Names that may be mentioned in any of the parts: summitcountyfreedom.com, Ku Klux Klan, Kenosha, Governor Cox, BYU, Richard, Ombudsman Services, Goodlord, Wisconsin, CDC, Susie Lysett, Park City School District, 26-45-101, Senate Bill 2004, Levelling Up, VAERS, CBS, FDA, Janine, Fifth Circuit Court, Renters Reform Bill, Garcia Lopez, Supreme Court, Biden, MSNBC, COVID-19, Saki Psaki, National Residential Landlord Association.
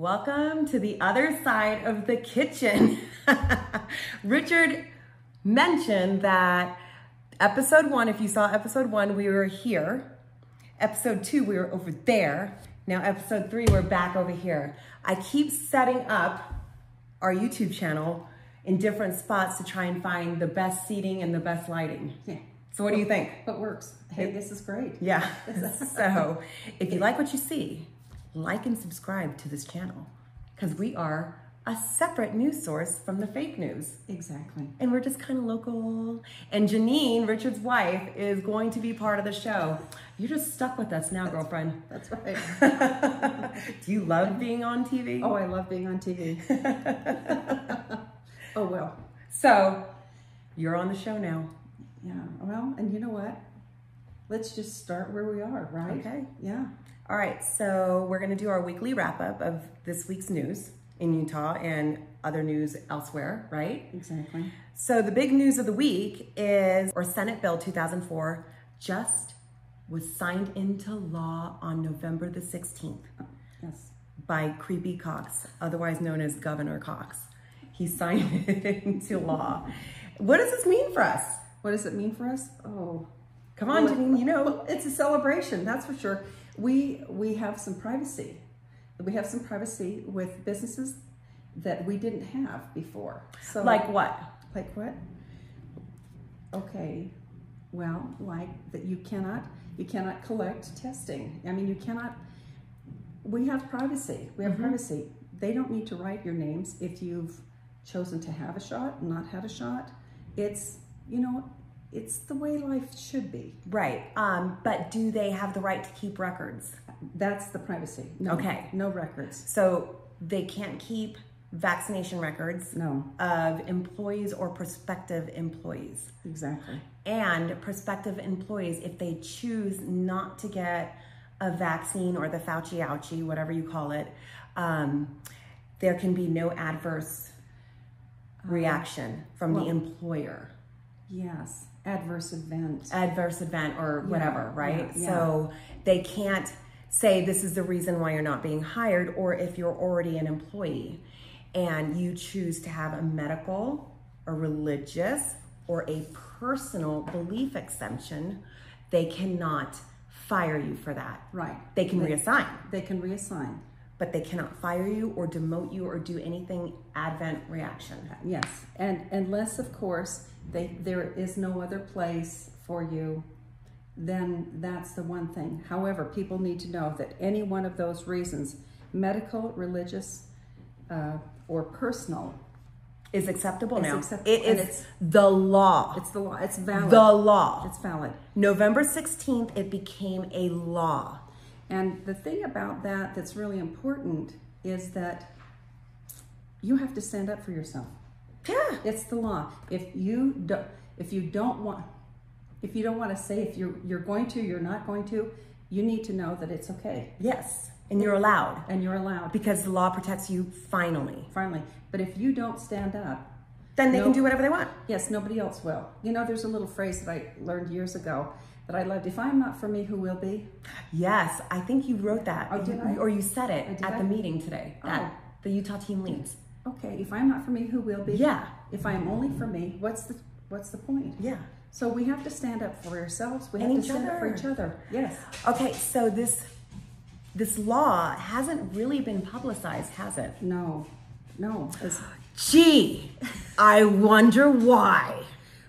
Welcome to the other side of the kitchen. Richard mentioned that episode one, if you saw episode one, we were here. Episode two, we were over there. Now episode three, we're back over here. I keep setting up our YouTube channel in different spots to try and find the best seating and the best lighting. Yeah. So what do you think? What works? Hey, this is great. Yeah. So if you like what you see, like and subscribe to this channel because we are a separate news source from the fake news. Exactly. And we're just kind of local. And Janine, Richard's wife, is going to be part of the show. You're just stuck with us now, girlfriend. That's right. Do you love being on TV? Oh, I love being on TV. Oh, well. So you're on the show now. Yeah. Well, and you know what? Let's just start where we are, right? Okay. Yeah. All right. So we're going to do our weekly wrap up of this week's news in Utah and other news elsewhere, right? Exactly. So the big news of the week is our Senate Bill 2004 just was signed into law on November the 16th. Yes. By Creepy Cox, otherwise known as Governor Cox. He signed it into law. What does this mean for us? What does it mean for us? Oh, come on, Janine, you know, it's a celebration, that's for sure. We have some privacy. We have some privacy with businesses that we didn't have before. So, like what? Like what? Okay, well, like that you cannot collect testing. I mean, you cannot, we have privacy. We have privacy. They don't need to write your names if you've chosen to have a shot, not had a shot. It's, you know, it's the way life should be. Right. But do they have the right to keep records? That's the privacy. No, okay. No records. So they can't keep vaccination records. No. Of employees or prospective employees. Exactly. And prospective employees, if they choose not to get a vaccine or the Fauci-ouchie, whatever you call it, there can be no adverse reaction from the employer. Yes, adverse event or whatever, right? Yeah, yeah. So they can't say this is the reason why you're not being hired, or if you're already an employee and you choose to have a medical, a religious, or a personal belief exemption, they cannot fire you for that. Right. They can reassign. They can reassign. But they cannot fire you or demote you or do anything advent reaction. Yes, and unless, of course, there is no other place for you, then that's the one thing. However, people need to know that any one of those reasons, medical, religious, or personal, is acceptable now. It's the law. It's the law. It's valid. The law. It's valid. November 16th, it became a law. And the thing about that that's really important is that you have to stand up for yourself. Yeah, it's the law. If you don't want to say if you're going to, you're not going to, you need to know that it's okay. Yes, and you're allowed. And you're allowed because the law protects you finally. Finally, but if you don't stand up, then they can do whatever they want. Yes, nobody else will. You know, there's a little phrase that I learned years ago that I loved. If I'm not for me, who will be? Yes, I think you wrote that. Oh, did I? Or you said it at the meeting today, at the Utah team leads. Okay, if I'm not for me, who will be? Yeah. If I'm only for me, what's the point? Yeah. So we have to stand up for ourselves. We have to stand up for each other. Yes. Okay, so this law hasn't really been publicized, has it? No, no. Gee, I wonder why.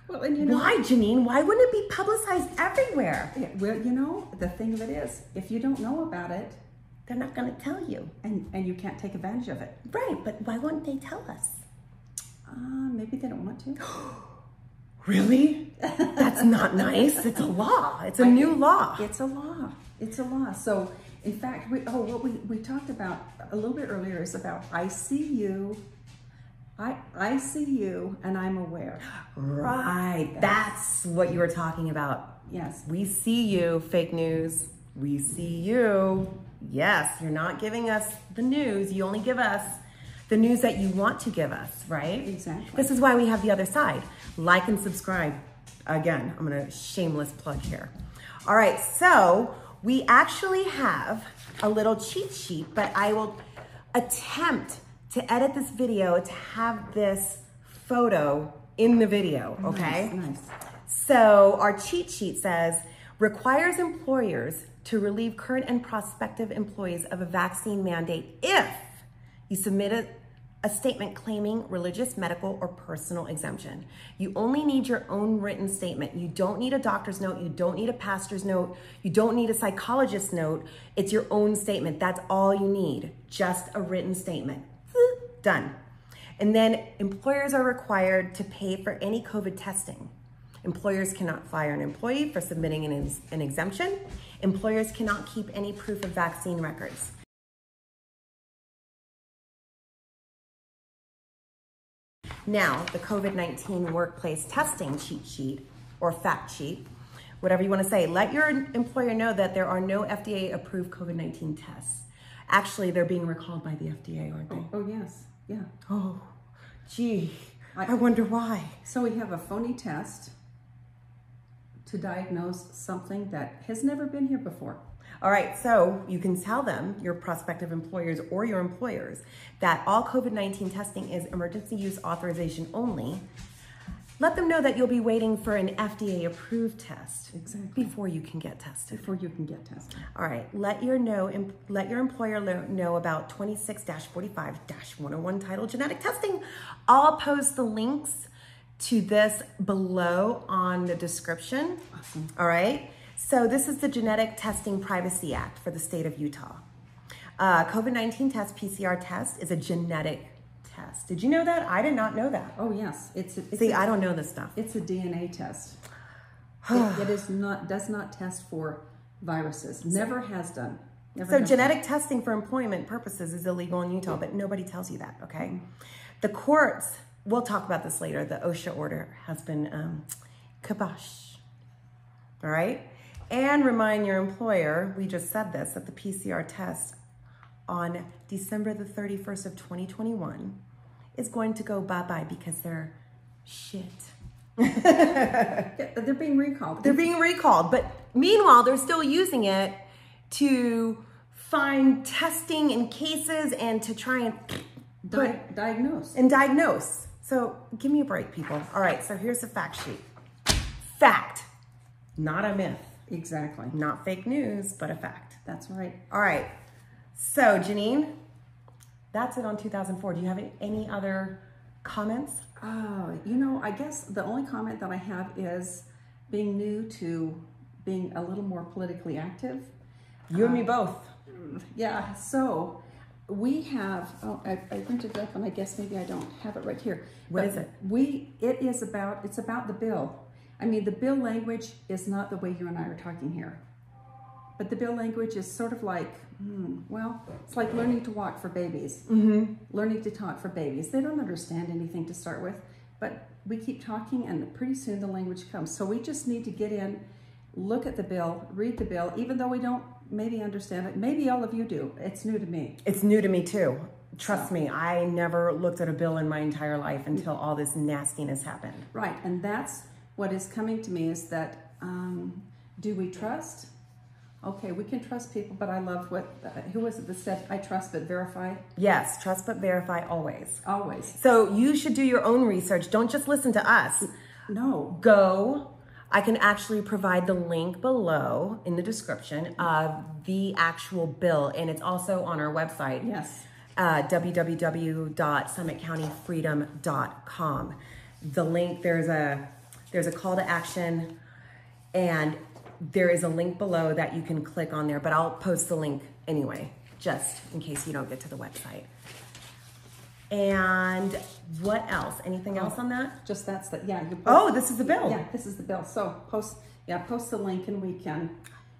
Well, and you know, why, Janine? Why wouldn't it be publicized everywhere? Yeah, well, you know, the thing of it is, if you don't know about it, they're not going to tell you. And you can't take advantage of it. Right, but why won't they tell us? Maybe they don't want to. Really? That's not nice. It's a law. It's a new law. It's a law. It's a law. So, in fact, what we talked about a little bit earlier is about I see you. I see you and I'm aware. Right. That's what you were talking about. Yes. We see you, fake news. We see you. Yes. You're not giving us the news. You only give us the news that you want to give us, right? Exactly. This is why we have the other side. Like and subscribe. Again, I'm going to shameless plug here. All right. So we actually have a little cheat sheet, but I will attempt to edit this video to have this photo in the video, okay? Nice, nice. So our cheat sheet says, requires employers to relieve current and prospective employees of a vaccine mandate if you submit a statement claiming religious, medical, or personal exemption. You only need your own written statement. You don't need a doctor's note. You don't need a pastor's note. You don't need a psychologist's note. It's your own statement. That's all you need, just a written statement. Done. And then employers are required to pay for any COVID testing. Employers cannot fire an employee for submitting an exemption. Employers cannot keep any proof of vaccine records. Now, the COVID-19 workplace testing cheat sheet or fact sheet, whatever you want to say, let your employer know that there are no FDA-approved COVID-19 tests. Actually, they're being recalled by the FDA, aren't they? Oh, yes. Yeah. Oh, gee. I wonder why. So we have a phony test to diagnose something that has never been here before. All right, so you can tell them, your prospective employers or your employers, that all COVID-19 testing is emergency use authorization only. Let them know that you'll be waiting for an FDA-approved test before you can get tested. Before you can get tested. All right, let your employer know about 26-45-101 title genetic testing. I'll post the links to this below on the description. Awesome. All right, so this is the Genetic Testing Privacy Act for the state of Utah. COVID-19 test, PCR test, is a genetic test. Did you know that? I did not know that. Oh, yes. See, I don't know this stuff. It's a DNA test. It does not test for viruses. Never has done. Never so genetic testing for employment purposes is illegal in Utah, but nobody tells you that, okay? Mm-hmm. The courts, we'll talk about this later, the OSHA order has been kibosh, all right? And remind your employer, we just said this, that the PCR test on December the 31st of 2021 is going to go bye-bye because they're shit. They're being recalled. They're being recalled, but meanwhile, they're still using it to find testing in cases and to try and diagnose. And diagnose. So give me a break, people. All right, so here's the fact sheet. Fact, not a myth. Exactly. Not fake news, but a fact. That's right. All right. So, Janine, that's it on 2004. Do you have any other comments? You know, I guess the only comment that I have is being new to being a little more politically active. You and me both. Yeah, so we have, I printed it up and I guess maybe I don't have it right here. What is it? It's about the bill. I mean, the bill language is not the way you and I are talking here. But the bill language is sort of like, well, it's like learning to walk for babies, learning to talk for babies. They don't understand anything to start with, but we keep talking and pretty soon the language comes. So we just need to get in, look at the bill, read the bill, even though we don't maybe understand it. Maybe all of you do. It's new to me. It's new to me too. Trust me, I never looked at a bill in my entire life until all this nastiness happened. Right, and that's what is coming to me is that, do we trust? Okay, we can trust people, but I love what, who was it that said, I trust but verify? Yes, trust but verify always. Always. So you should do your own research. Don't just listen to us. No. Go. I can actually provide the link below in the description of the actual bill, and it's also on our website. Yes. www.summitcountyfreedom.com. The link, there's a call to action, and there is a link below that you can click on there, but I'll post the link anyway, just in case you don't get to the website. And what else? Anything else on that? Just that's the, yeah. This is the bill. Yeah, this is the bill. So post the link and we can.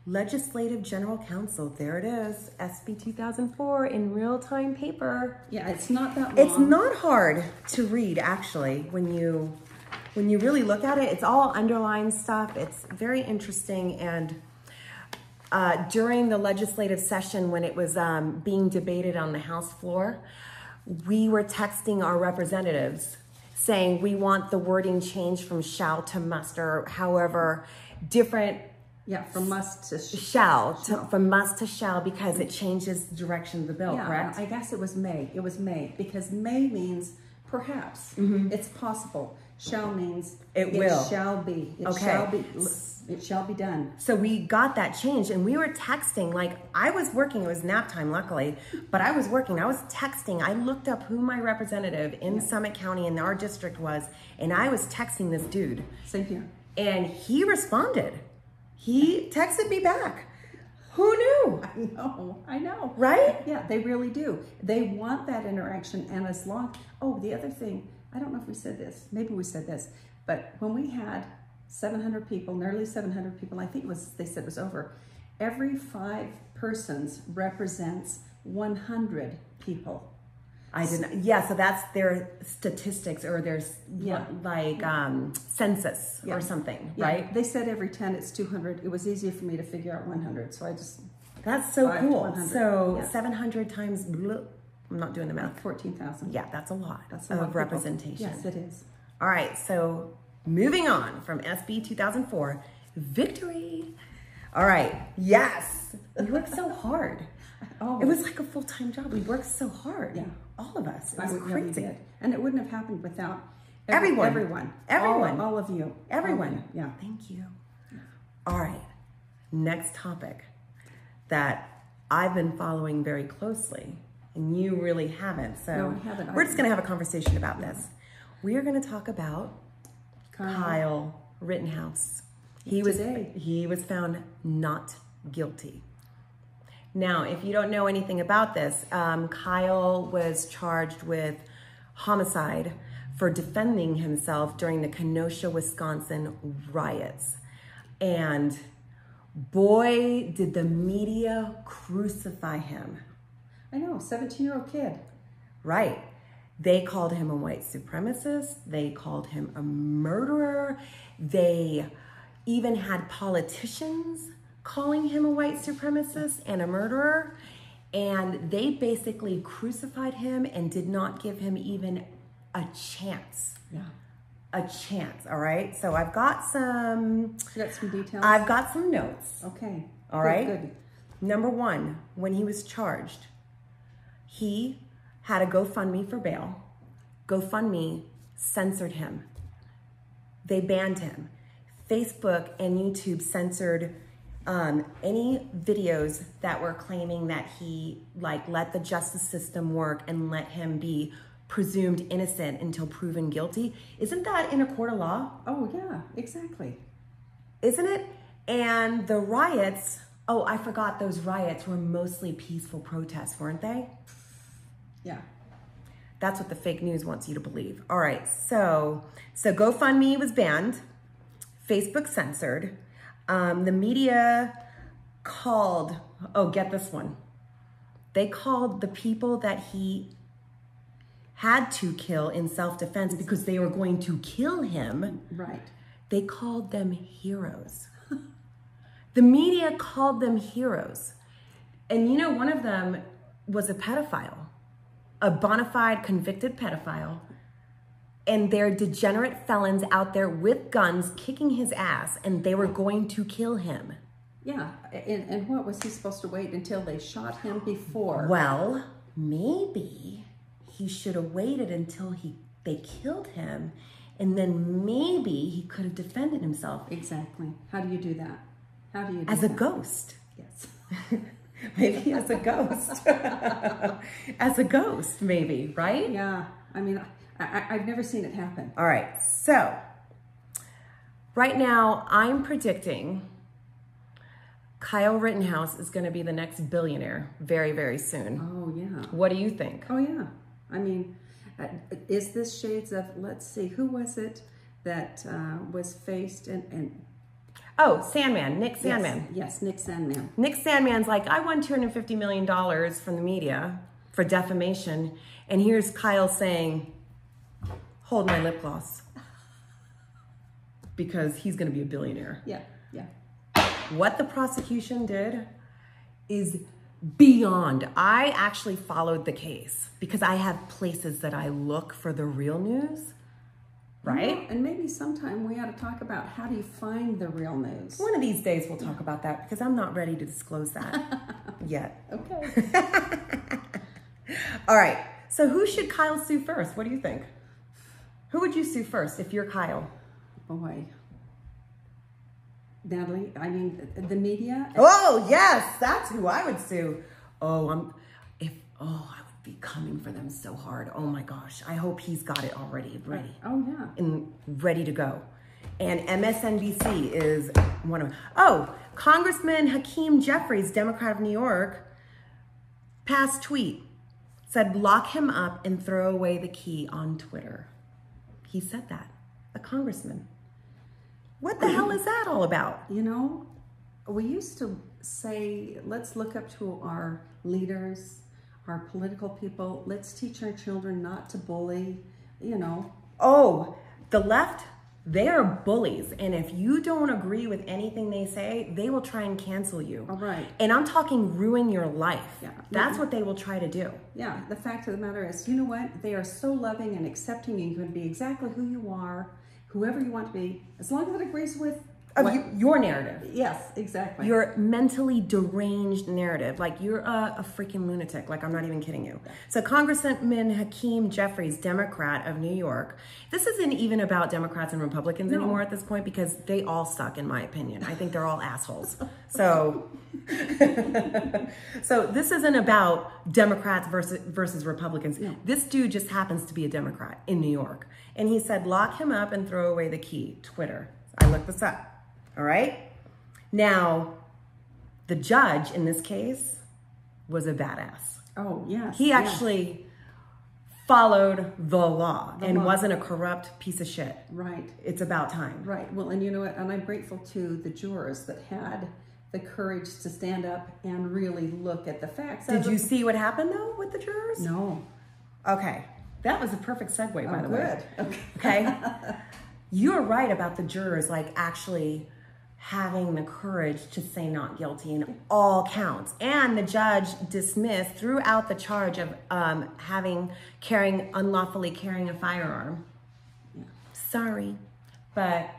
Legislative General Counsel, there it is, SB 2004 in real-time paper. Yeah, it's not that long. It's not hard to read, actually, when you really look at it. It's all underlined stuff. It's very interesting. And during the legislative session when it was being debated on the House floor, we were texting our representatives saying we want the wording changed from shall to must or however different Yeah, from must to shall. From must to shall, because it changes the direction of the bill, yeah, correct? I guess it was may. It was may, because may means perhaps. Mm-hmm. It's possible. Shall means it will. Shall be. It okay. shall be. It shall be done. So we got that change, and we were texting. Like, I was working. It was nap time, luckily, but I was working. I was texting. I looked up who my representative in yeah. Summit County in our district was, and I was texting this dude. Same here. And he responded. He texted me back. Who knew? I know. I know. Right? Yeah, they really do. They want that interaction, and as long... Oh, the other thing... I don't know if we said this, maybe we said this, but when we had 700 people, nearly 700 people, I think it was, they said it was over, every 5 persons represents 100 people. I didn't, yeah, so that's their statistics or their, yeah. like, census yeah. or something, yeah. right? They said every 10 it's 200. It was easier for me to figure out 100, so I just... That's so cool. So yeah. 700 times... Blah. I'm not doing the math. 14,000. Yeah, that's a lot. That's a lot of representation. Yes, it is. All right, so moving on from SB 2004, victory. All right, yes. We worked so hard. Oh, it was like a full-time job. We worked so hard. Yeah, all of us. It was crazy. Really, and it wouldn't have happened without everyone. All of you. Everyone. Yeah. Thank you. All right. Next topic that I've been following very closely. And you really haven't, so no, I haven't. We're just going to have a conversation about yeah. this. We are going to talk about Kyle Rittenhouse. He was found not guilty. Now, if you don't know anything about this, Kyle was charged with homicide for defending himself during the Kenosha, Wisconsin riots, and boy, did the media crucify him. I know, 17-year-old kid. Right. They called him a white supremacist. They called him a murderer. They even had politicians calling him a white supremacist and a murderer. And they basically crucified him and did not give him even a chance. Yeah. A chance, all right? So I've got some... You got some details? I've got some notes. Okay. All right? Good. Number one, when he was charged... He had a GoFundMe for bail. GoFundMe censored him. They banned him. Facebook and YouTube censored any videos that were claiming that he let the justice system work and let him be presumed innocent until proven guilty. Isn't that in a court of law? Oh yeah, exactly. Isn't it? And the riots, oh, I forgot those riots were mostly peaceful protests, weren't they? Yeah. That's what the fake news wants you to believe. All right, so GoFundMe was banned. Facebook censored. The media called, oh, get this one. They called the people that he had to kill in self-defense because they were going to kill him. Right. They called them heroes. The media called them heroes. And you know, one of them was a pedophile. A bona fide convicted pedophile, and they're degenerate felons out there with guns kicking his ass, and they were going to kill him. Yeah, and what was he supposed to wait until they shot him before? Well, maybe he should have waited until they killed him, and then maybe he could have defended himself. Exactly. How do you do that? How do you do that? As a ghost. Yes. Maybe as a ghost. As a ghost, maybe, right? Yeah. I mean, I've never seen it happen. All right. So, right now, I'm predicting Kyle Rittenhouse is going to be the next billionaire very, very soon. Oh, yeah. What do you think? Oh, yeah. I mean, is this shades of, let's see, who was it that was faced and oh, Sandmann, Nick Sandmann. Yes, Nick Sandmann. Nick Sandmann's like, I won $250 million from the media for defamation, and here's Kyle saying, hold my lip gloss, because he's going to be a billionaire. Yeah, yeah. What the prosecution did is beyond. I actually followed the case, because I have places that I look for the real news. right? Yeah, and maybe sometime we ought to talk about how do you find the real news. One of these days we'll talk about that because I'm not ready to disclose that yet. Okay. All right. So who should Kyle sue first? What do you think? Who would you sue first if you're Kyle? Boy. Nathalie, I mean, the media. Oh, yes. That's who I would sue. Oh, I would be coming for them so hard. Oh, my gosh. I hope he's got it already ready. Oh, yeah. And ready to go. And MSNBC is one of, Congressman Hakeem Jeffries, Democrat of New York, past tweet said, lock him up and throw away the key on Twitter. He said that, a congressman. What the hell is that all about? You know, we used to say, let's look up to our leaders, our political people. Let's teach our children not to bully, you know. Oh, the left, they are bullies. And if you don't agree with anything they say, they will try and cancel you. All right. And I'm talking ruin your life. Yeah. That's what they will try to do. Yeah. The fact of the matter is, you know what? They are so loving and accepting. You can be exactly who you are. Whoever you want to be, as long as it agrees with your narrative. Yes, exactly. Your mentally deranged narrative. Like, you're a freaking lunatic. Like, I'm not even kidding you. So Congressman Hakeem Jeffries, Democrat of New York. This isn't even about Democrats and Republicans anymore at this point because they all suck, in my opinion. I think they're all assholes. So, so this isn't about Democrats versus Republicans. No. This dude just happens to be a Democrat in New York. And he said, lock him up and throw away the key, Twitter. I looked this up. All right. Now, the judge in this case was a badass. Oh, yes. He actually followed the law and wasn't a corrupt piece of shit. Right. It's about time. Right. Well, and you know what? And I'm grateful to the jurors that had the courage to stand up and really look at the facts. Did you see what happened, though, with the jurors? No. Okay. That was a perfect segue, by the way. Okay. Okay. You're right about the jurors, like, actually having the courage to say not guilty in all counts. And the judge dismissed, threw out the charge of unlawfully carrying a firearm. Yeah. Sorry. But,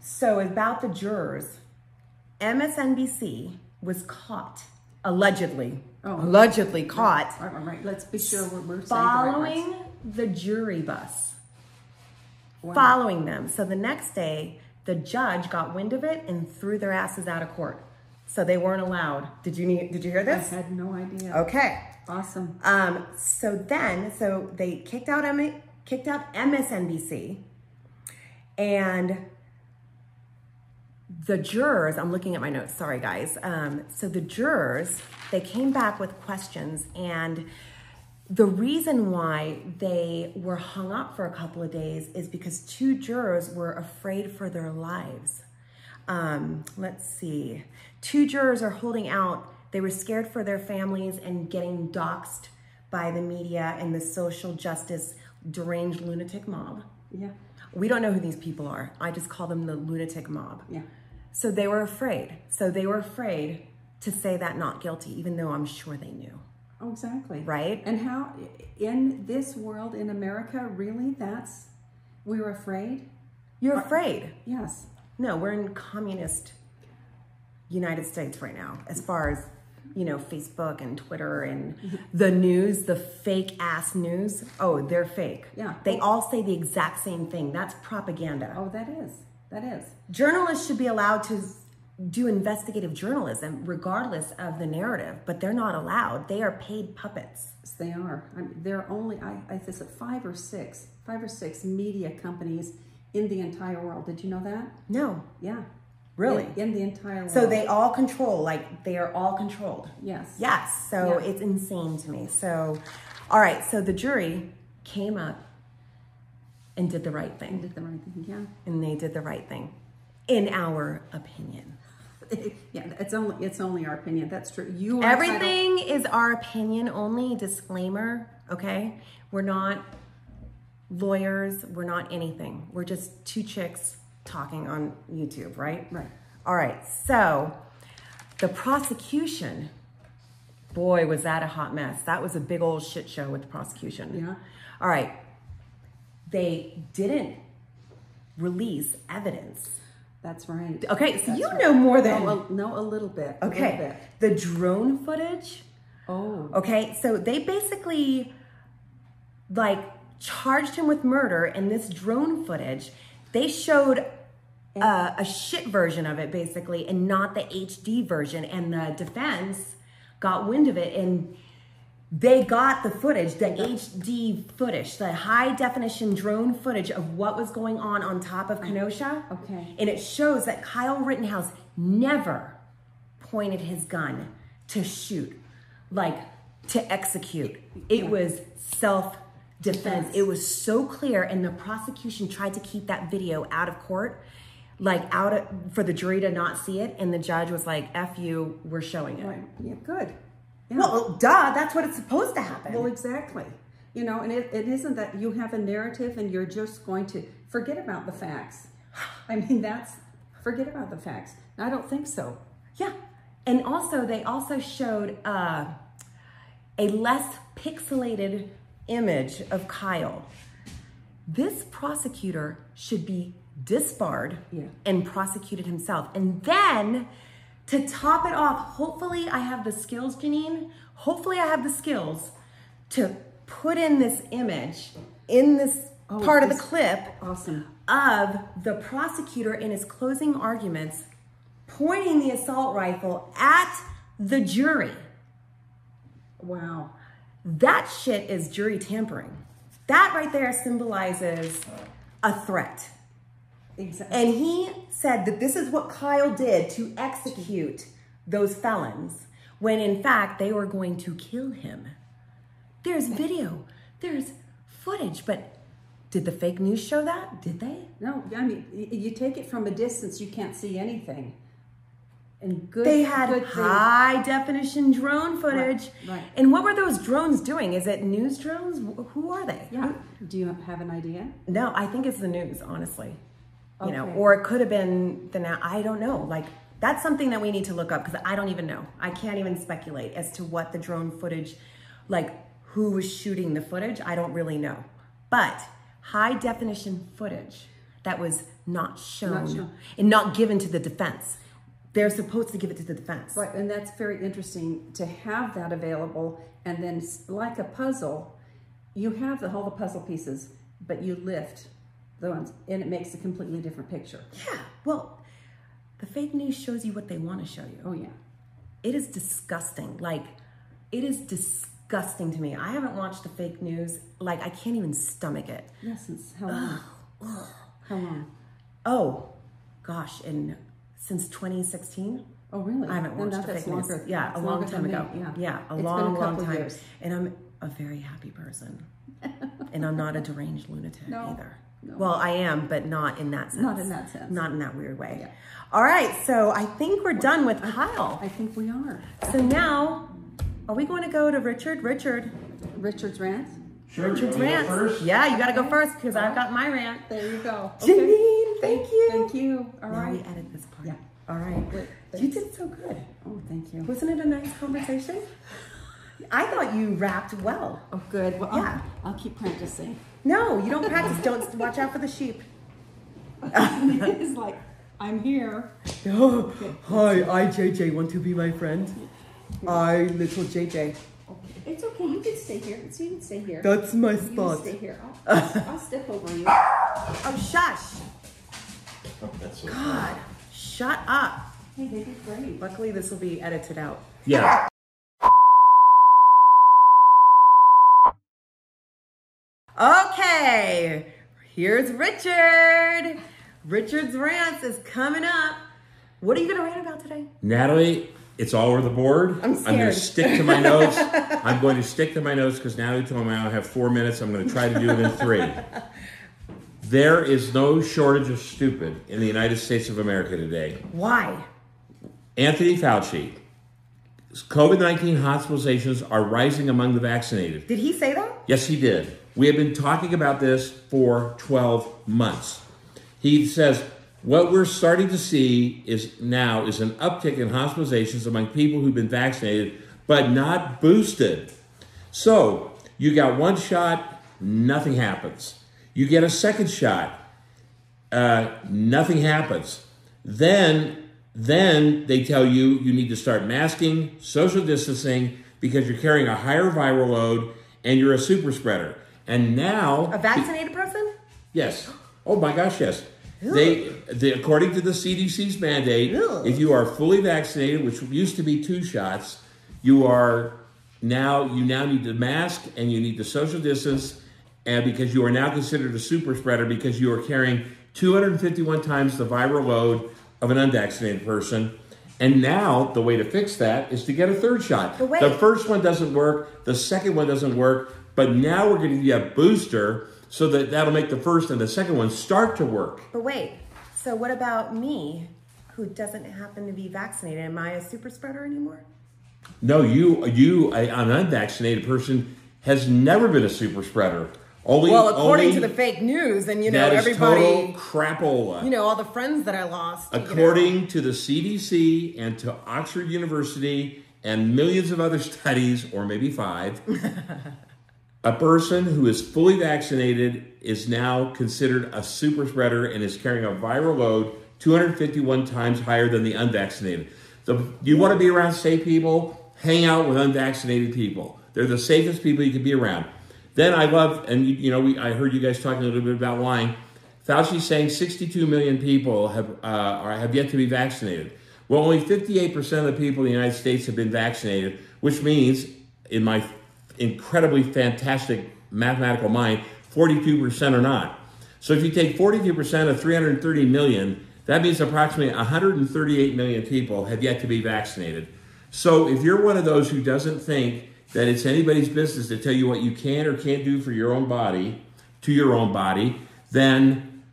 so about the jurors, MSNBC was caught, allegedly. Oh, allegedly caught. All right. Let's be sure we're following the jury bus. Wow. Following them. So the next day, the judge got wind of it and threw their asses out of court. So they weren't allowed. Did you hear this? I had no idea. Okay. Awesome. So they kicked out MSNBC, and the jurors, I'm looking at my notes, sorry guys. So the jurors, they came back with questions, and the reason why they were hung up for a couple of days is because two jurors were afraid for their lives. Let's see. Two jurors are holding out. They were scared for their families and getting doxxed by the media and the social justice deranged lunatic mob. Yeah. We don't know who these people are. I just call them the lunatic mob. Yeah. So they were afraid. So they were afraid to say that not guilty, even though I'm sure they knew. Oh, exactly. Right? And how, in this world, in America, really, that's, we're afraid? You're afraid. Yes. No, we're in communist United States right now, as far as, you know, Facebook and Twitter and the news, the fake-ass news. Oh, they're fake. Yeah. They all say the exact same thing. That's propaganda. Oh, that is. That is. Journalists should be allowed to do investigative journalism regardless of the narrative, but they're not allowed. They are paid puppets. Yes, they are. I mean, there are only, I think, five or six media companies in the entire world. Did you know that? No. Yeah. Really? In the entire world. So they all control, like, they are all controlled. Yes. Yes. So it's insane to me. So, all right. So the jury came up and did the right thing. And did the right thing, yeah. And they did the right thing, in our opinion. Yeah, it's only our opinion. That's true. You are everything is our opinion only. Disclaimer, okay? We're not lawyers. We're not anything. We're just two chicks talking on YouTube, right? Right. All right. So the prosecution, boy, was that a hot mess. That was a big old shit show with the prosecution. Yeah. All right. they didn't release evidence. That's right. Okay, so you know more than... No, a little bit. Okay, the drone footage. Oh. Okay, so they basically, like, charged him with murder, and this drone footage, they showed a shit version of it, basically, and not the HD version, and the defense got wind of it, and they got the footage, the HD footage, the high-definition drone footage of what was going on top of Kenosha. Okay. And it shows that Kyle Rittenhouse never pointed his gun to shoot, like, to execute. It was self-defense. It was so clear, and the prosecution tried to keep that video out of court, like, for the jury to not see it, and the judge was like, F you, we're showing it. Right. Yeah, good. Yeah. Well, duh, that's what it's supposed to happen. Well, exactly. You know, and it isn't that you have a narrative and you're just going to forget about the facts. I mean, forget about the facts. I don't think so. Yeah. And also, they also showed a less pixelated image of Kyle. This prosecutor should be disbarred and prosecuted himself. And then... to top it off, hopefully I have the skills, Janine. Hopefully I have the skills to put in this image, in this part of the clip, of the prosecutor in his closing arguments pointing the assault rifle at the jury. Wow. That shit is jury tampering. That right there symbolizes a threat. Exactly. And he said that this is what Kyle did to execute those felons, when in fact they were going to kill him. There's video, there's footage, but did the fake news show that? Did they? No, I mean, you take it from a distance, you can't see anything. And they had high-definition drone footage. Right. And what were those drones doing? Is it news drones? Who are they? Yeah. Do you have an idea? No, I think it's the news, honestly. You know, or it could have been the, I don't know. Like, that's something that we need to look up, because I don't even know. I can't even speculate as to what the drone footage, like who was shooting the footage. I don't really know. But high definition footage that was not shown and not given to the defense. They're supposed to give it to the defense. Right, and that's very interesting to have that available. And then, like a puzzle, you have all the puzzle pieces, but you lift the ones, and it makes a completely different picture. Yeah, well, the fake news shows you what they want to show you. Oh, yeah. It is disgusting. Like, it is disgusting to me. I haven't watched the fake news. Like, I can't even stomach it. Yeah, since how long? How long? Oh, gosh, since 2016. Oh, really? I haven't watched the fake news. Yeah, a long time ago. Yeah, a long time. And I'm a very happy person. And I'm not a deranged lunatic either. No. Well, I am, but not in that sense. Not in that sense. Not in that weird way. Yeah. All right, so I think we're done with Kyle. I think we are. So now, are we going to go to Richard? Richard's rant? Sure, Richard's rant. First? Yeah, you got to go first, because I've got my rant. There you go. Okay. Janine, thank you. Thank you. All right. Now we edit this part. Yeah. All right. Wait, you did so good. Oh, thank you. Wasn't it a nice conversation? I thought you rapped well. Oh, good. Well, yeah. I'll keep practicing. No, you don't practice. Don't watch out for the sheep. It's like, I'm here. Oh, okay. Hi, I, JJ, want to be my friend? I, little JJ. Okay. It's okay. You can stay here. You can stay here. That's my spot. You can stay here. I'll step over you. Oh, shush. Oh, that's so God, funny. Shut up. Hey, they did great. Luckily, this will be edited out. Yeah. Okay, here's Richard. Richard's rants is coming up. What are you going to rant about today? Nathalie, it's all over the board. I'm scared. I'm going to stick to my notes. I'm going to stick to my notes because Nathalie told me I have 4 minutes. I'm going to try to do it in 3. There is no shortage of stupid in the United States of America today. Why? Anthony Fauci. COVID-19 hospitalizations are rising among the vaccinated. Did he say that? Yes, he did. We have been talking about this for 12 months. He says, what we're starting to see is an uptick in hospitalizations among people who've been vaccinated, but not boosted. So you got one shot, nothing happens. You get a second shot. Nothing happens. Then they tell you you need to start masking, social distancing, because you're carrying a higher viral load and you're a super spreader. And now... A vaccinated person? Yes. Oh my gosh, yes. They according to the CDC's mandate, if you are fully vaccinated, which used to be 2 shots, you now need to mask and you need to social distance, and because you are now considered a super spreader because you are carrying 251 times the viral load of an unvaccinated person. And now the way to fix that is to get a 3rd shot. The first one doesn't work, the second one doesn't work, but now we're going to get a booster. So that'll make the 1st and the 2nd one start to work. But wait, so what about me, who doesn't happen to be vaccinated? Am I a super spreader anymore? No, an unvaccinated person has never been a super spreader. According to the fake news, and everybody. That is total crapola. All the friends that I lost. According to the CDC and to Oxford University and millions of other studies, or maybe 5. A person who is fully vaccinated is now considered a super spreader and is carrying a viral load 251 times higher than the unvaccinated. You want to be around safe people? Hang out with unvaccinated people. They're the safest people you can be around. Then I love, and I heard you guys talking a little bit about lying. Fauci's saying 62 million people have yet to be vaccinated. Well, only 58% of the people in the United States have been vaccinated, which means, in my incredibly fantastic mathematical mind, 42% are not. So if you take 42% of 330 million, that means approximately 138 million people have yet to be vaccinated. So if you're one of those who doesn't think that it's anybody's business to tell you what you can or can't do for your own body, then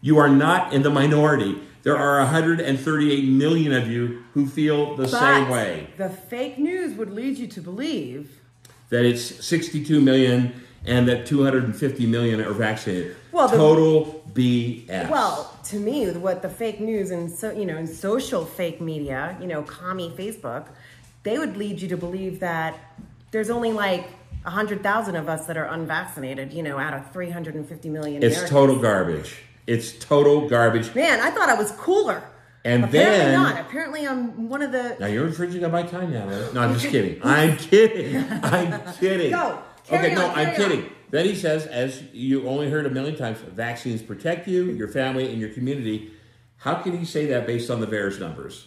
you are not in the minority. There are 138 million of you who feel the same way. The fake news would lead you to believe that it's 62 million and that 250 million are vaccinated. Total BS. Well, to me, what the fake news and in social fake media, commie Facebook, they would lead you to believe that there's only 100,000 of us that are unvaccinated, out of 350 million. It's Americans. Total garbage. It's total garbage. Man, I thought I was cooler. And apparently then... not. Apparently I'm one of the... Now you're infringing on my time now. No, I'm just kidding. I'm kidding. Go. Carry on. Then he says, as you only heard a million times, vaccines protect you, your family, and your community. How can he say that based on the VAERS numbers?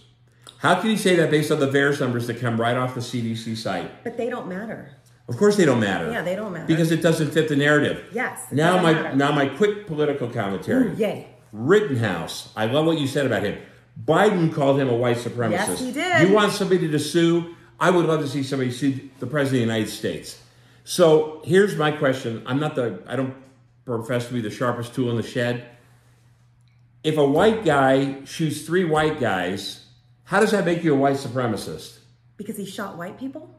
How can he say that based on the VAERS numbers that come right off the CDC site? But they don't matter. Of course they don't matter. Yeah, they don't matter. Because it doesn't fit the narrative. Yes. Now my quick political commentary. Ooh, yay. Rittenhouse. I love what you said about him. Biden called him a white supremacist. Yes, he did. You want somebody to sue? I would love to see somebody sue the President of the United States. So here's my question. I don't profess to be the sharpest tool in the shed. If a white guy shoots 3 white guys, how does that make you a white supremacist? Because he shot white people?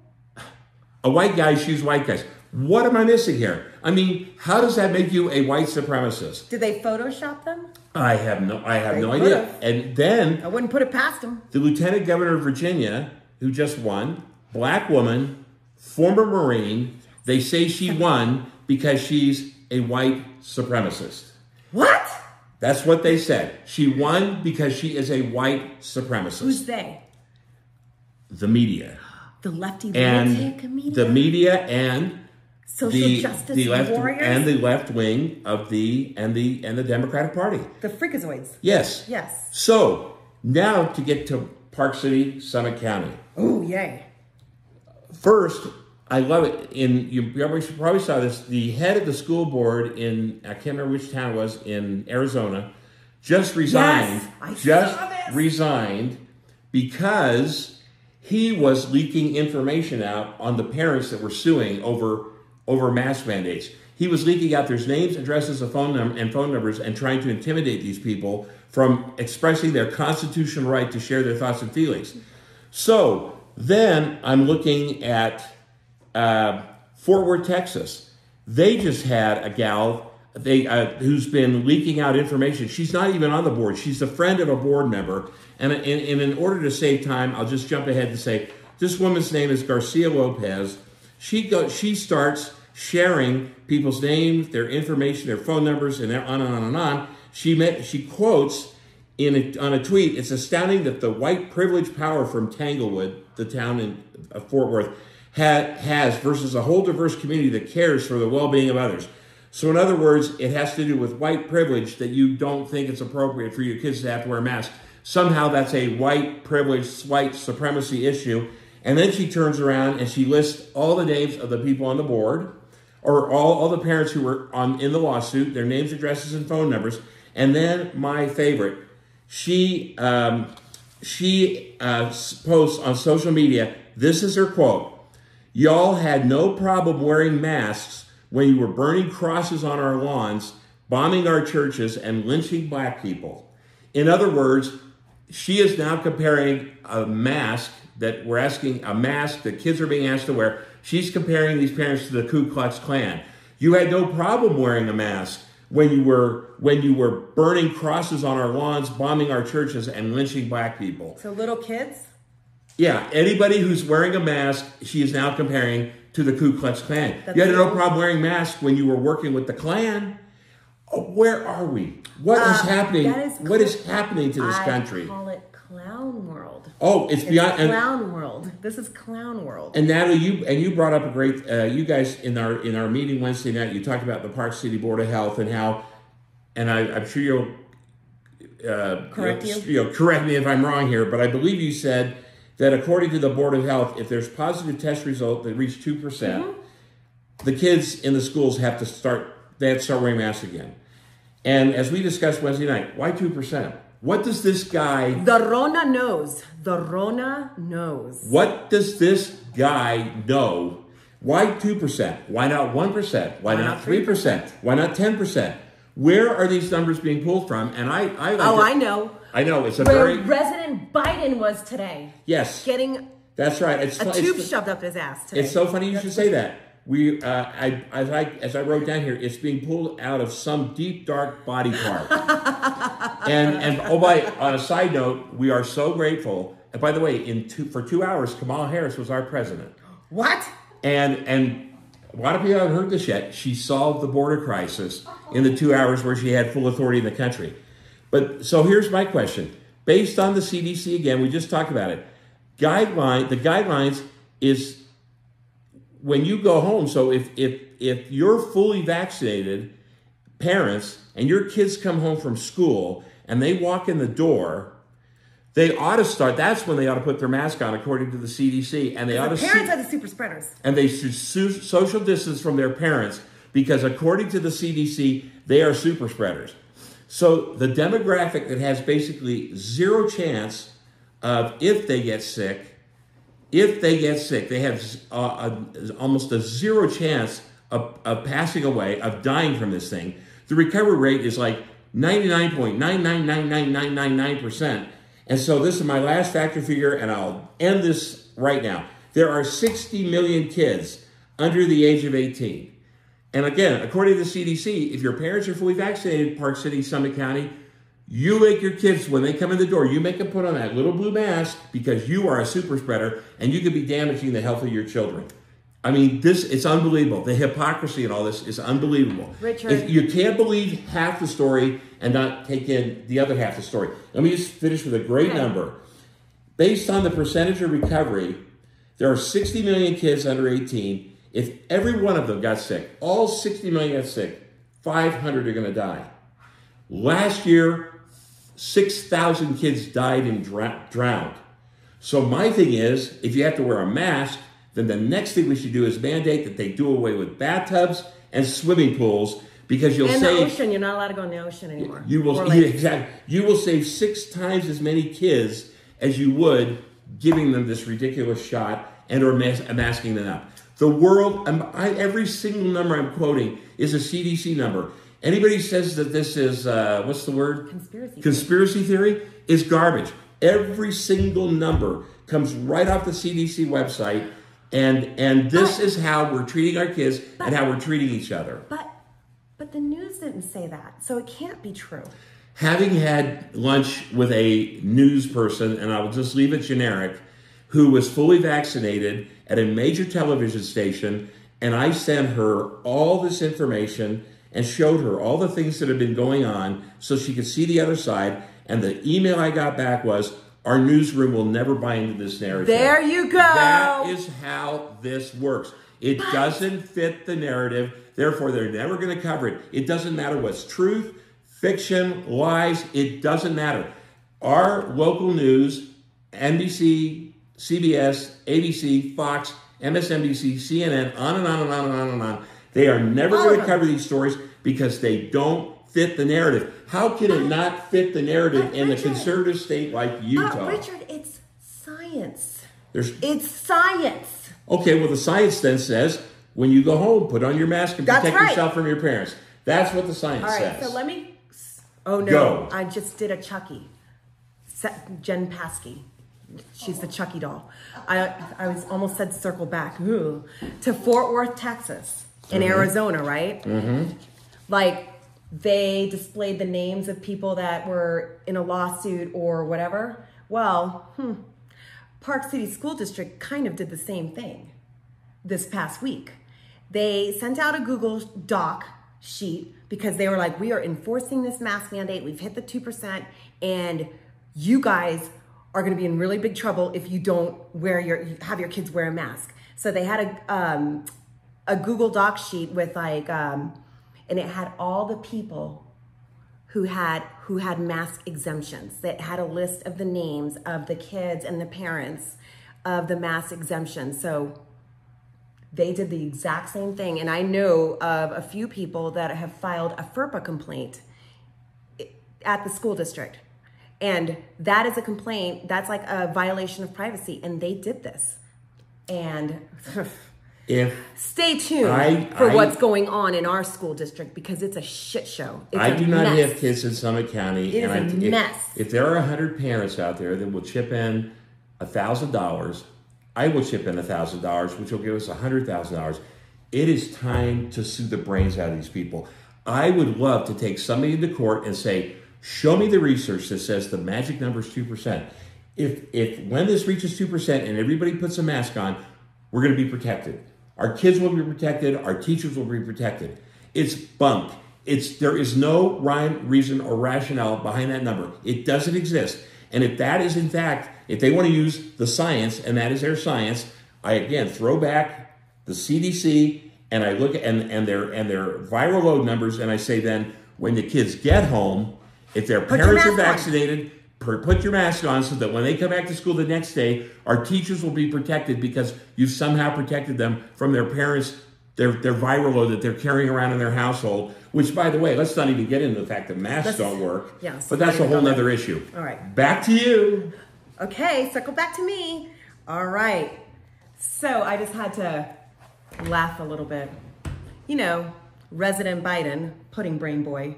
A white guy shoots white guys. What am I missing here? How does that make you a white supremacist? Did they Photoshop them? I have no idea. And then I wouldn't put it past them. The lieutenant governor of Virginia, who just won, black woman, former Marine, they say she won because she's a white supremacist. What? That's what they said. She won because she is a white supremacist. Who's they? The media. The lefty media. The media and social justice warriors and the left wing of the Democratic Party. The freakazoids. Yes. Yes. So now to get to Park City, Summit County. Oh yay! First, I love it. You probably saw this. The head of the school board I can't remember which town it was in Arizona, just resigned. Yes, resigned because he was leaking information out on the parents that were suing over mask mandates. He was leaking out their names, addresses, and phone numbers and trying to intimidate these people from expressing their constitutional right to share their thoughts and feelings. So then I'm looking at Fort Worth, Texas. They just had a gal who's been leaking out information. She's not even on the board. She's a friend of a board member. And in order to save time, I'll just jump ahead and say, this woman's name is Garcia Lopez. She starts... sharing people's names, their information, their phone numbers, and on and on and on. She quotes on a tweet, "It's astounding that the white privilege power from Tanglewood, the town in Fort Worth, has versus a whole diverse community that cares for the well-being of others." So in other words, it has to do with white privilege that you don't think it's appropriate for your kids to have to wear masks. Somehow that's a white privilege, white supremacy issue. And then she turns around and she lists all the names of the people on the board, or all the parents who were in the lawsuit, their names, addresses, and phone numbers. And then my favorite, she posts on social media, this is her quote, "Y'all had no problem wearing masks when you were burning crosses on our lawns, bombing our churches, and lynching black people." In other words, she is now comparing a mask that kids are being asked to wear. She's comparing these parents to the Ku Klux Klan. You had no problem wearing a mask when you were burning crosses on our lawns, bombing our churches, and lynching black people. So little kids? Yeah, anybody who's wearing a mask, she is now comparing to the Ku Klux Klan. That's, you had no problem wearing masks when you were working with the Klan. Oh, where are we? What is happening? What is happening to this country? I call it clown world. Oh, it's beyond clown world. This is clown world. And Natalie, you brought up a great. You guys in our meeting Wednesday night, you talked about the Park City Board of Health and how, and I'm sure you'll correct me if I'm wrong here, but I believe you said that according to the Board of Health, if there's positive test result that reach 2%, the kids in the schools have to start wearing masks again. And as we discussed Wednesday night, why 2%? What does this guy... The Rona knows. What does this guy know? Why 2%? Why not 1%? Why not 3%? Why not 10%? Where are these numbers being pulled from? And I know. I know, it's a very... Where President Biden was today. Yes. Getting... That's right. It's a tube shoved up his ass today. It's so funny you should say that. We, as I wrote down here, it's being pulled out of some deep, dark body part. and oh, by on a side note, we are so grateful. And by the way, for 2 hours, Kamala Harris was our president. What? And a lot of people haven't heard this yet. She solved the border crisis in the 2 hours where she had full authority in the country. But so here's my question. Based on the CDC, again, we just talked about it. The guidelines is when you go home. So if you're fully vaccinated, parents, and your kids come home from school and they walk in the door, they ought to start. That's when they ought to put their mask on, according to the CDC. And they ought to. Parents are the super spreaders. And they should social distance from their parents because, according to the CDC, they are super spreaders. So the demographic that has basically zero chance of if they get sick, they have almost a zero chance of passing away, of dying from this thing. The recovery rate is like 99.9999999%. And so this is my last factor figure, and I'll end this right now. There are 60 million kids under the age of 18. And again, according to the CDC, if your parents are fully vaccinated, Park City, Summit County, you make your kids, when they come in the door, you make them put on that little blue mask because you are a super spreader and you could be damaging the health of your children. I mean, it's unbelievable. The hypocrisy in all this is unbelievable. Richard. You can't believe half the story and not take in the other half of the story. Let me just finish with a great number. Based on the percentage of recovery, there are 60 million kids under 18. If every one of them got sick, all 60 million got sick, 500 are going to die. Last year, 6,000 kids died and drowned. So my thing is, if you have to wear a mask, then the next thing we should do is mandate that they do away with bathtubs and swimming pools, because you'll save... And the ocean, you're not allowed to go in the ocean anymore. You will save 6 times as many kids as you would giving them this ridiculous shot and or masking them up. The world, every single number I'm quoting is a CDC number. Anybody who says that this is, what's the word? Conspiracy theory is garbage. Every single number comes right off the CDC website, and this is how we're treating our kids and how we're treating each other. But the news didn't say that, so it can't be true. Having had lunch with a news person, and I will just leave it generic, who was fully vaccinated at a major television station And I sent her all this information and showed her all the things that had been going on so she could see the other side. And the email I got back was, our newsroom will never buy into this narrative. There you go. That is how this works. It doesn't fit the narrative. Therefore, they're never going to cover it. It doesn't matter what's truth, fiction, lies. It doesn't matter. Our local news, NBC, CBS, ABC, Fox, MSNBC, CNN, on and on and on and on and on. They are never going to cover these stories because they don't fit the narrative. How can it not fit the narrative in a conservative state like Utah? Richard, it's science. It's science. Okay, well, the science then says, when you go home, put on your mask and protect yourself from your parents. That's what the science says. All right, so let me... Oh, no. Go. I just did a Chucky. Jen Paskey. She's the Chucky doll. I was almost said circle back. Ooh. To Fort Worth, Texas, in Arizona, right? Mm-hmm. Like, they displayed the names of people that were in a lawsuit or whatever. Well, Park City School District kind of did the same thing this past week. They sent out a Google Doc sheet because they were like, we are enforcing this mask mandate. We've hit the 2% and you guys are going to be in really big trouble if you don't wear have your kids wear a mask. So they had a Google Doc sheet with and it had all the people who had mask exemptions. That had a list of the names of the kids and the parents of the mask exemptions. So they did the exact same thing. And I know of a few people that have filed a FERPA complaint at the school district. And that is a complaint. That's like a violation of privacy. And they did this. And stay tuned for what's going on in our school district because it's a shit show. It's I do not have kids in Summit County. It and is a mess. If there are 100 parents out there that will chip in $1,000, I will chip in $1,000, which will give us $100,000. It is time to sue the brains out of these people. I would love to take somebody into court and say, show me the research that says the magic number is 2%. If when this reaches 2% and everybody puts a mask on, we're going to be protected. Our kids will be protected. Our teachers will be protected. It's bunk. There is no rhyme, reason, or rationale behind that number. It doesn't exist. And if that is in fact, if they want to use the science, and that is their science, I again throw back the CDC and I look and their viral load numbers, and I say then when the kids get home, if their parents are vaccinated, put your mask on so that when they come back to school the next day, our teachers will be protected because you've somehow protected them from their parents, their viral load that they're carrying around in their household, which, by the way, let's not even get into the fact that masks don't work, but that's a whole other issue. All right. Back to you. Okay, circle back to me. All right. So I just had to laugh a little bit. You know, resident Biden, pudding brain boy,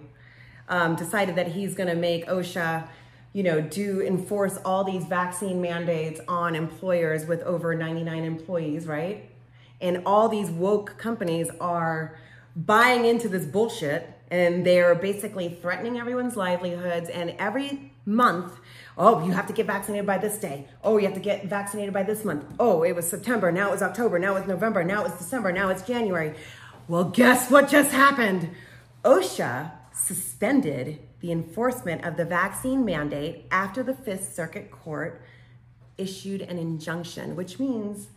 decided that he's going to make OSHA, enforce all these vaccine mandates on employers with over 99 employees, right? And all these woke companies are buying into this bullshit, and they're basically threatening everyone's livelihoods. And every month, oh, you have to get vaccinated by this day. Oh, you have to get vaccinated by this month. Oh, it was September. Now it was October. Now it's November. Now it's December. Now it's January. Well, guess what just happened? OSHA suspended the enforcement of the vaccine mandate after the Fifth Circuit Court issued an injunction, which means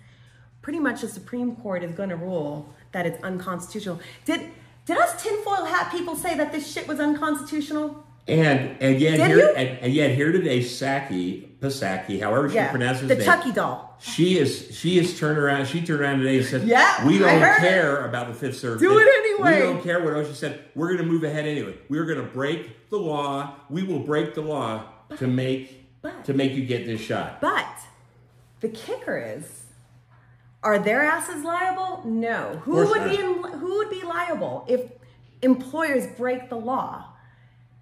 pretty much the Supreme Court is going to rule that it's unconstitutional. Did us tinfoil hat people say that this shit was unconstitutional? And yet here today, Saki Psaki, however she pronounces the name, the Chucky doll. She turned around. She turned around today and said, "We don't care about the Fifth Circuit. Do it anyway. We don't care what OSHA said. We're going to move ahead anyway. We're going to break the law. We will break the law to make you get this shot." But the kicker is, are their asses liable? No. Who would be liable if employers break the law?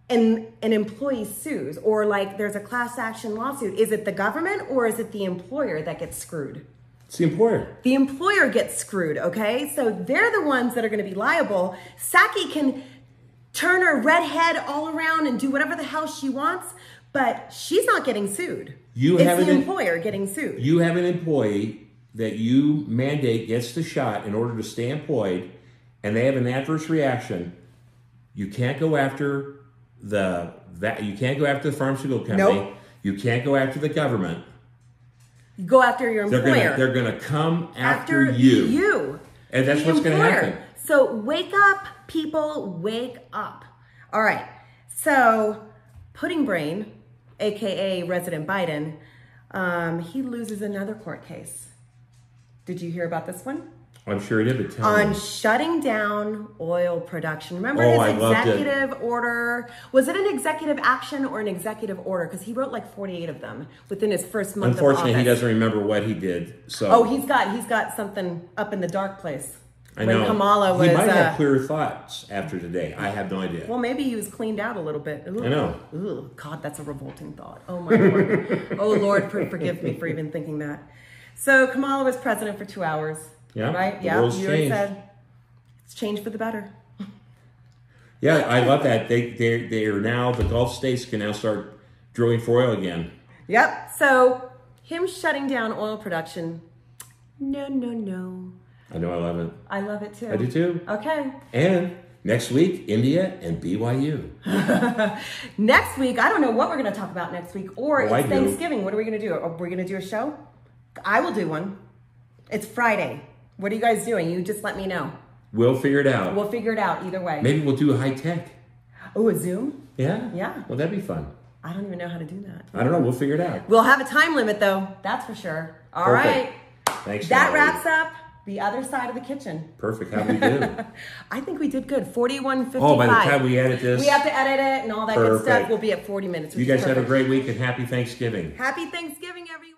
And an employee sues, or like there's a class action lawsuit. Is it the government or is it the employer that gets screwed? It's the employer. The employer gets screwed, okay? So they're the ones that are going to be liable. Saki can turn her red head all around and do whatever the hell she wants, but she's not getting sued. It's the employer getting sued. You have an employee that you mandate gets the shot in order to stay employed and they have an adverse reaction, you can't go after the pharmaceutical company. Nope. You can't go after the government. You go after your employer. They're gonna come after you. And that's what's gonna happen. So wake up, people, wake up. All right, so Pudding Brain, AKA Resident Biden, he loses another court case. Did you hear about this one? I'm sure he did, but tell me. On shutting down oil production. Remember his executive order? Was it an executive action or an executive order? Because he wrote like 48 of them within his first month of office. Unfortunately, he doesn't remember what he did. So he's got something up in the dark place. I know. When Kamala was, he might have clearer thoughts after today. I have no idea. Well, maybe he was cleaned out a little bit. Ooh, I know. Ooh, God, that's a revolting thought. Oh, my Lord. Oh, Lord, forgive me for even thinking that. So Kamala was president for 2 hours. Yeah. Right? Yeah. You already said it's changed for the better. Yeah, I love that. They are now, the Gulf states can now start drilling for oil again. Yep. So him shutting down oil production. No, no, no. I know, I love it. I love it too. I do too. Okay. And next week, India and BYU. Next week, I don't know what we're going to talk about next week. Or it's Thanksgiving. What are we going to do? Are we going to do a show? I will do one. It's Friday. What are you guys doing? You just let me know. We'll figure it out. We'll figure it out either way. Maybe we'll do a high tech. Oh, a Zoom? Yeah. Yeah. Well, that'd be fun. I don't even know how to do that. I don't know. We'll figure it out. We'll have a time limit though. That's for sure. All right. Thanks. That wraps up the other side of the kitchen. Perfect. How'd we do? I think we did good. 41:55. Oh, by the time we edit this. We have to edit it and all that good stuff. We'll be at 40 minutes. You guys have a great week and happy Thanksgiving. Happy Thanksgiving, everyone.